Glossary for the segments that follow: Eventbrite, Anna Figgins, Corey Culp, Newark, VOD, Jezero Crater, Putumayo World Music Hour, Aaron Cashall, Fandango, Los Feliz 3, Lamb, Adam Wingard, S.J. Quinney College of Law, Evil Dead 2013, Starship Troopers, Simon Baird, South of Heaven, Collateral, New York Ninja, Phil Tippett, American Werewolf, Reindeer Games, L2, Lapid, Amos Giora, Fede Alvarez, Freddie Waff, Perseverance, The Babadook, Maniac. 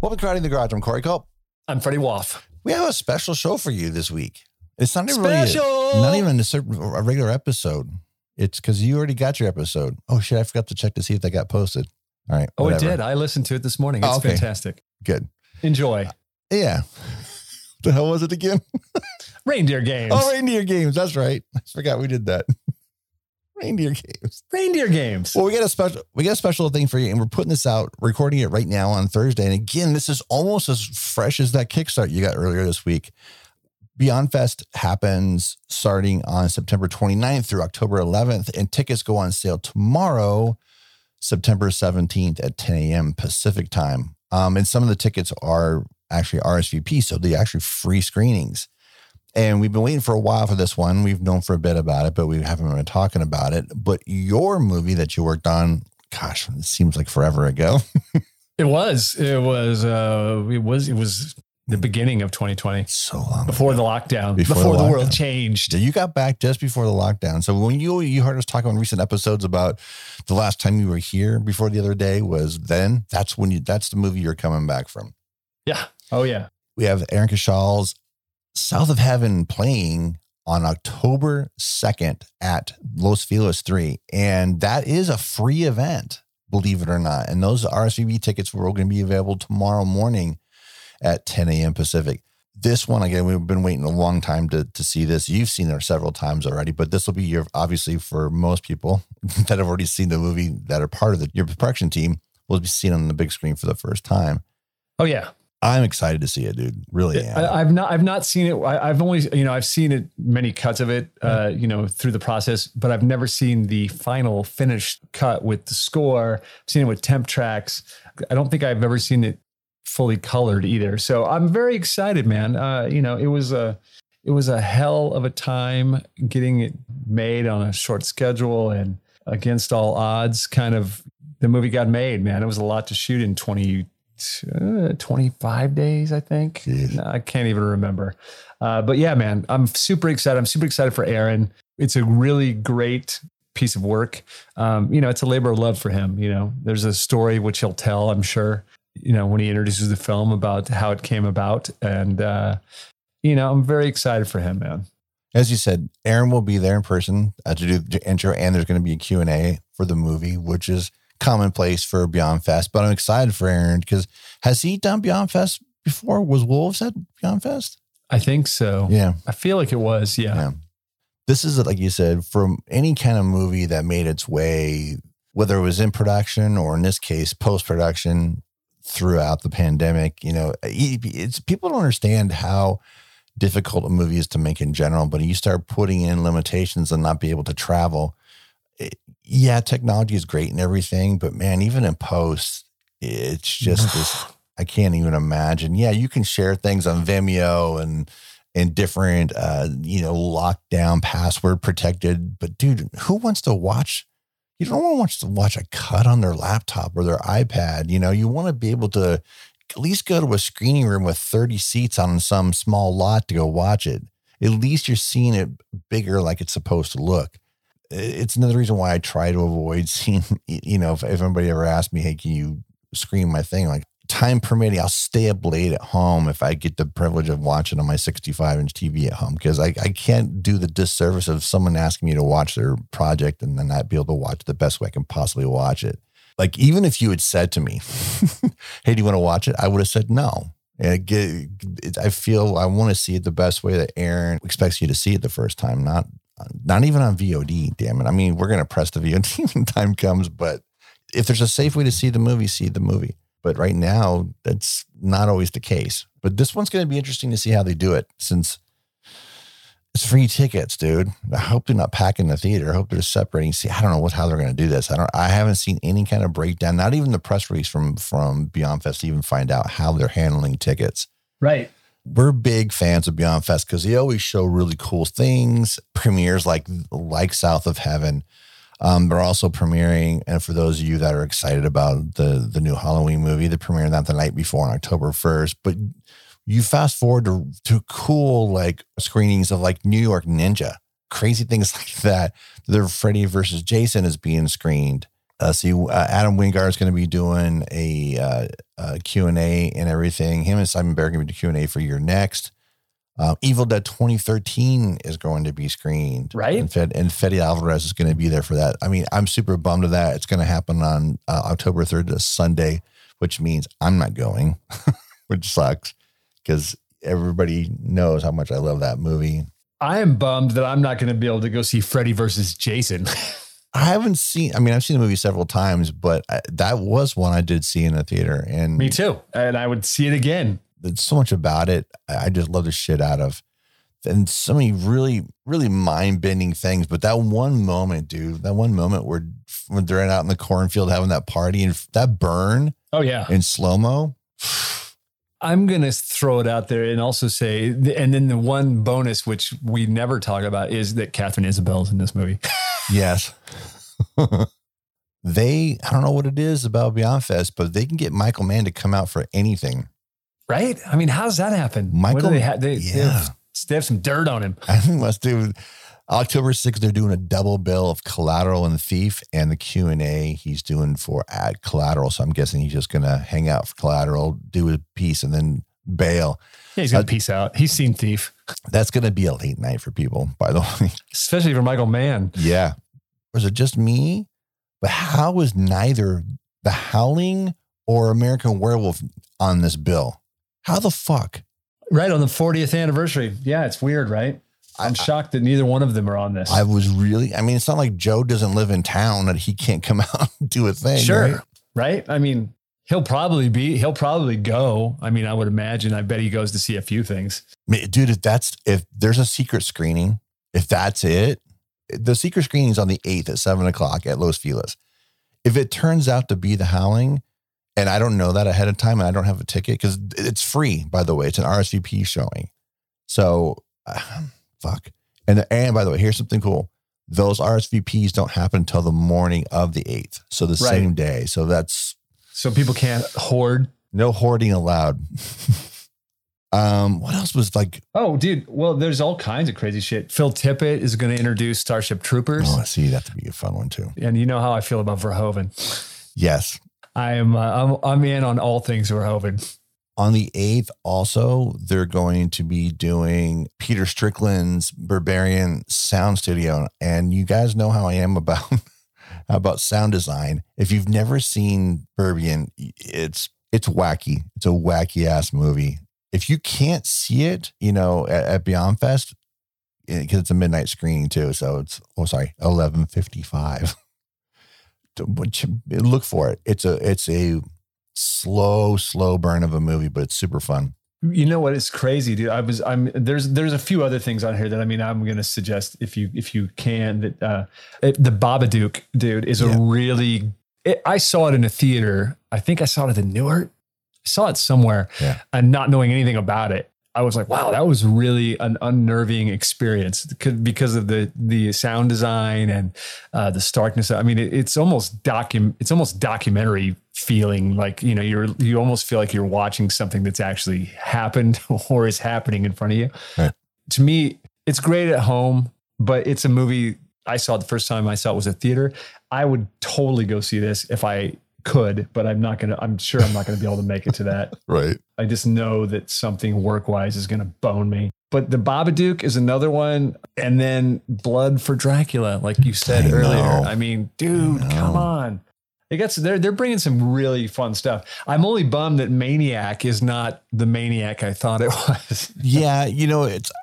Welcome to Crowding the Garage. I'm Corey Culp. I'm Freddie Waff. We have a special show for you this week. It's not even special. Really, not even a regular episode. It's because you already got your episode. Oh shit! I forgot to check to see if that got posted. All right. Oh, whatever. It did. I listened to it this morning. It's fantastic. Good. Enjoy. Yeah. The hell was it again? Reindeer Games. Oh, Reindeer Games. That's right. I forgot we did that. Reindeer Games. Well, we got a special thing for you, and we're putting this out, recording it right now on Thursday. And again, this is almost as fresh as that Kickstart you got earlier this week. Beyond Fest happens starting on September 29th through October 11th, and tickets go on sale tomorrow, September 17th at 10 a.m. Pacific time. And some of the tickets are actually RSVP, so they're actually free screenings. And we've been waiting for a while for this one. We've known for a bit about it, but we haven't been talking about it. But your movie that you worked on, gosh, it seems like forever ago. It was the beginning of 2020. So long before ago. The lockdown, before the world changed. You got back just before the lockdown. So when you heard us talking on recent episodes about the last time you were here before the other day was then, that's the movie you're coming back from. Yeah. Oh yeah. We have Aaron Cashall's South of Heaven playing on October 2nd at Los Feliz 3. And that is a free event, believe it or not. And those RSVP tickets were going to be available tomorrow morning at 10 a.m. Pacific. This one, again, we've been waiting a long time to see this. You've seen it several times already, but this will be your, obviously for most people that have already seen the movie that are part of your production team, will be seen on the big screen for the first time. Oh, yeah. I'm excited to see it, dude. Really am. I've not seen it. I've seen it, many cuts of it, through the process, but I've never seen the final finished cut with the score. I've seen it with temp tracks. I don't think I've ever seen it fully colored either. So I'm very excited, man. It was a hell of a time getting it made on a short schedule, and against all odds, kind of the movie got made, man. It was a lot to shoot in 25 days, I think. No, I can't even remember. But yeah, man, I'm super excited. I'm super excited for Aaron. It's a really great piece of work. It's a labor of love for him. There's a story which he'll tell, I'm sure, when he introduces the film about how it came about. And, I'm very excited for him, man. As you said, Aaron will be there in person to do the intro, and there's going to be a Q&A for the movie, which is commonplace for Beyond Fest, but I'm excited for Aaron because has he done Beyond Fest before? Was Wolves at Beyond Fest? I think so. Yeah. I feel like it was. Yeah. This is, like you said, from any kind of movie that made its way, whether it was in production or in this case, post-production throughout the pandemic. People don't understand how difficult a movie is to make in general, but you start putting in limitations and not be able to travel. Yeah, technology is great and everything, but man, even in post, it's just this, I can't even imagine. Yeah, you can share things on Vimeo and different, lockdown, password protected. But dude, who wants to watch? You don't want to watch a cut on their laptop or their iPad. You want to be able to at least go to a screening room with 30 seats on some small lot to go watch it. At least you're seeing it bigger like it's supposed to look. It's another reason why I try to avoid seeing, if anybody ever asked me, hey, can you screen my thing? Like, time permitting, I'll stay up late at home if I get the privilege of watching on my 65-inch TV at home, because I can't do the disservice of someone asking me to watch their project and then not be able to watch it the best way I can possibly watch it. Like, even if you had said to me, hey, do you want to watch it? I would have said no. And I want to see it the best way that Aaron expects you to see it the first time, not even on VOD, damn it. I mean, we're going to press the VOD when time comes, but if there's a safe way to see the movie. But right now, that's not always the case. But this one's going to be interesting to see how they do it, since it's free tickets, dude. I hope they're not packing the theater. I hope they're separating. See, I don't know how they're going to do this. I haven't seen any kind of breakdown, not even the press release from Beyond Fest to even find out how they're handling tickets. Right. We're big fans of Beyond Fest because they always show really cool things, premieres like South of Heaven. They're also premiering, and for those of you that are excited about the new Halloween movie, they're premiering that the night before on October 1st. But you fast forward to cool like screenings of like New York Ninja, crazy things like that. The Freddy versus Jason is being screened. Adam Wingard is going to be doing a Q&A and everything. Him and Simon Baird are going to do Q&A for Your Next. Evil Dead 2013 is going to be screened. Right. And Fede Alvarez is going to be there for that. I mean, I'm super bummed of that. It's going to happen on October 3rd, this Sunday, which means I'm not going, which sucks because everybody knows how much I love that movie. I am bummed that I'm not going to be able to go see Freddy versus Jason. I've seen the movie several times, but that was one I did see in the theater. And me too. And I would see it again. There's so much about it. I just love the shit out of. And so many really, really mind-bending things. But that one moment, dude, where they're out in the cornfield having that party and that burn. Oh, yeah. In slow-mo. I'm going to throw it out there and also say, and then the one bonus, which we never talk about, is that Catherine Isabel's in this movie. Yes. I don't know what it is about Beyond Fest, but they can get Michael Mann to come out for anything. Right? I mean, how does that happen? Michael, they have some dirt on him. I think let's do October 6th. They're doing a double bill of Collateral and Thief, and the Q&A he's doing for at Collateral. So I'm guessing he's just going to hang out for Collateral, do a piece, and then bail. Yeah, he's going to peace out. He's seen Thief. That's going to be a late night for people, by the way. Especially for Michael Mann. Yeah. Was it just me? But how was neither The Howling or American Werewolf on this bill? How the fuck? Right, on the 40th anniversary. Yeah, it's weird, right? I'm shocked that neither one of them are on this. It's not like Joe doesn't live in town and he can't come out and do a thing. Sure, right? I mean, he'll probably go. I mean, I would imagine. I bet he goes to see a few things. Dude, if there's a secret screening, if that's it, the secret screening is on the 8th at 7 o'clock at Los Feliz. If it turns out to be The Howling, and I don't know that ahead of time, and I don't have a ticket because it's free, by the way. It's an RSVP showing. So, fuck. And by the way, here's something cool. Those RSVPs don't happen until the morning of the 8th. So the same day. So so people can't hoard. No hoarding allowed. What else was like? Oh, dude. Well, there's all kinds of crazy shit. Phil Tippett is going to introduce Starship Troopers. Oh, I see. That'd be a fun one too. And you know how I feel about Verhoeven. Yes. I'm in on all things Verhoeven. On the 8th, also, they're going to be doing Peter Strickland's Berberian Sound Studio. And you guys know how I am about sound design. If you've never seen Berberian, it's wacky. It's a wacky ass movie. If you can't see it, at Beyond Fest, because it's a midnight screening too. So it's 11:55. Look for it. It's a slow burn of a movie, but it's super fun. You know what? It's crazy, dude. There's a few other things on here that I'm going to suggest if you can that the Babadook, dude, is a really. I saw it in a theater. I think I saw it at the Newark. I saw it somewhere, and not knowing anything about it, I was like, wow, that was really an unnerving experience because of the sound design and the starkness. I mean, it's almost documentary feeling, like, you almost feel like you're watching something that's actually happened or is happening in front of you. Right. To me, it's great at home, but it's a movie I saw the first time I saw it was a theater. I would totally go see this if I could, but I'm not going to be able to make it to that. Right. I just know that something work-wise is going to bone me. But The Babadook is another one. And then Blood for Dracula, like you said earlier. I mean, dude, come on. They're bringing some really fun stuff. I'm only bummed that Maniac is not the Maniac I thought it was. Yeah,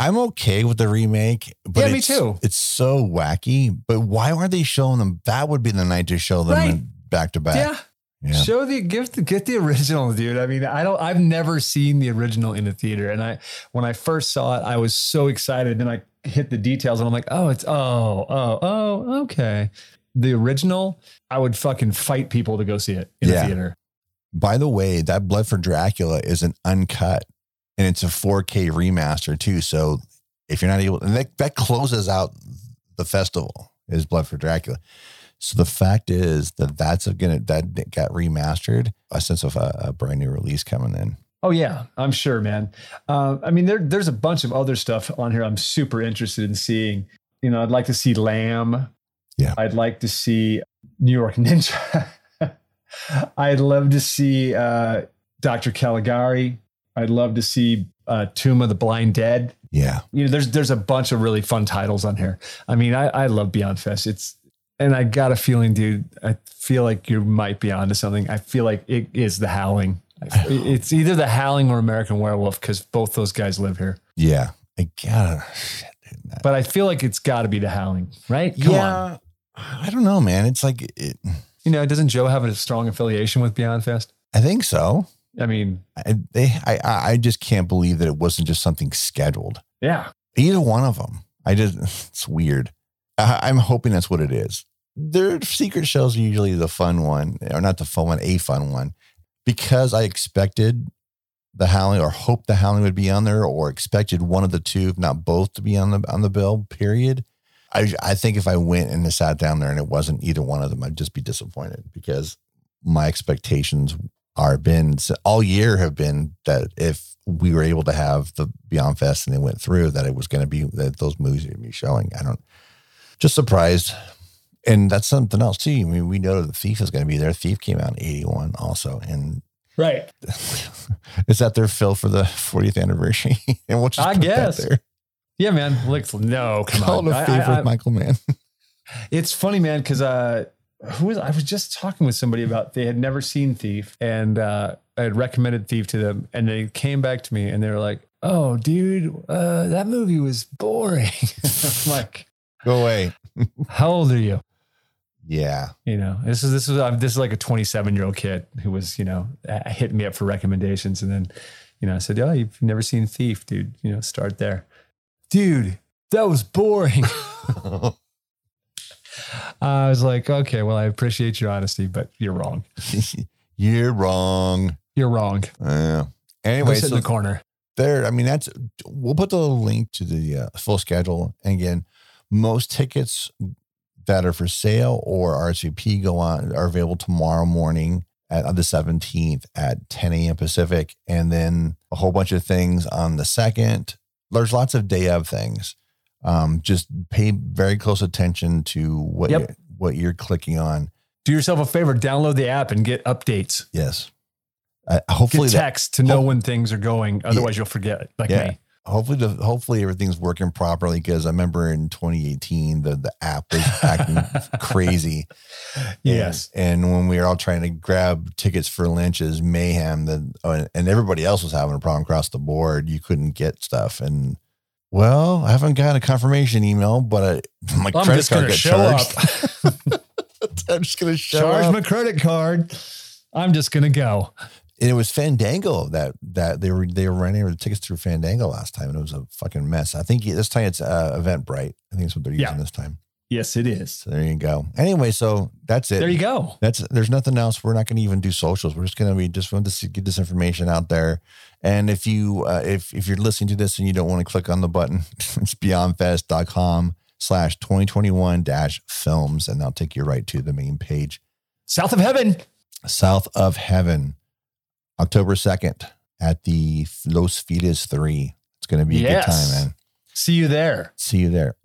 I'm okay with the remake. But me too. It's so wacky. But why aren't they showing them? That would be the night to show them back to back. Yeah. Yeah. Get the original, dude. I mean, I've never seen the original in a theater. And when I first saw it, I was so excited. Then I hit the details and I'm like, okay. The original, I would fucking fight people to go see it in a theater. By the way, that Blood for Dracula is an uncut and it's a 4K remaster too. So if you're not able, and that closes out the festival is Blood for Dracula. So the fact is that got remastered, a sense of a brand new release coming in. Oh yeah, I'm sure, man. There's a bunch of other stuff on here I'm super interested in seeing. I'd like to see Lamb. Yeah. I'd like to see New York Ninja. I'd love to see Dr. Caligari. I'd love to see Tomb of the Blind Dead. Yeah. You know, there's a bunch of really fun titles on here. I mean, I love Beyond Fest. And I got a feeling, dude, I feel like you might be onto something. I feel like it is The Howling. It's either The Howling or American Werewolf, because both those guys live here. Yeah. But I feel like it's got to be The Howling, right? Come on. I don't know, man. It's like it. You know, doesn't Joe have a strong affiliation with Beyond Fest? I think so. I mean, I just can't believe that it wasn't just something scheduled. Yeah. Either one of them. It's weird. I'm hoping that's what it is. Their secret shows are usually the fun one, or not the fun one, a fun one, because I expected The Howling, or hoped The Howling would be on there, or expected one of the two, if not both, to be on the bill, period. I think if I went and sat down there and it wasn't either one of them, I'd just be disappointed, because my expectations have been that if we were able to have the Beyond Fest and it went through, that it was going to be that those movies are going to be showing. Just surprised. And that's something else too. I mean, we know the Thief is going to be there. Thief came out in 81 also. And right. Is that their fill for the 40th anniversary? And we'll just I guess. That there. Yeah, man. Look, no, come on. Call it a favor with Michael Mann. It's funny, man, because I was just talking with somebody about, they had never seen Thief, and I had recommended Thief to them, and they came back to me and they were like, "Oh, dude, that movie was boring." I'm like, "Go away." How old are you? Yeah, you know, this is like a 27-year-old kid who was, you know, hitting me up for recommendations, and then, you know, I said, "Oh, you've never seen Thief, dude. You know, start there." Dude, that was boring. I was like, okay, well, I appreciate your honesty, but you're wrong. You're wrong. Anyway, sit in the corner there. I mean, we'll put the link to the full schedule. And again, most tickets that are for sale or RSVP are available tomorrow morning on the 17th at 10 a.m. Pacific. And then a whole bunch of things on the 2nd. There's lots of day of things. Just pay very close attention to what you're clicking on. Do yourself a favor, download the app and get updates. Yes. Hopefully get text to know when things are going. Otherwise you'll forget it. Me. Hopefully everything's working properly. Cause I remember in 2018, the app was acting crazy. Yes. And when we were all trying to grab tickets for Lynch's mayhem, and everybody else was having a problem across the board, you couldn't get stuff. And well, I haven't got a confirmation email, but my credit card got charged. I'm just going to charge my credit card. I'm just going to go. And it was Fandango that they were running the tickets through Fandango last time, and it was a fucking mess. I think this time it's Eventbrite. I think that's what they're using this time. Yes, it is. So there you go. Anyway, so that's it. There you go. There's nothing else. We're not going to even do socials. We're just going to get this information out there. And if you if you're listening to this and you don't want to click on the button, it's beyondfest.com/2021-films, and that'll take you right to the main page. South of Heaven, October 2nd at the Los Feliz 3. It's going to be a good time, man. See you there.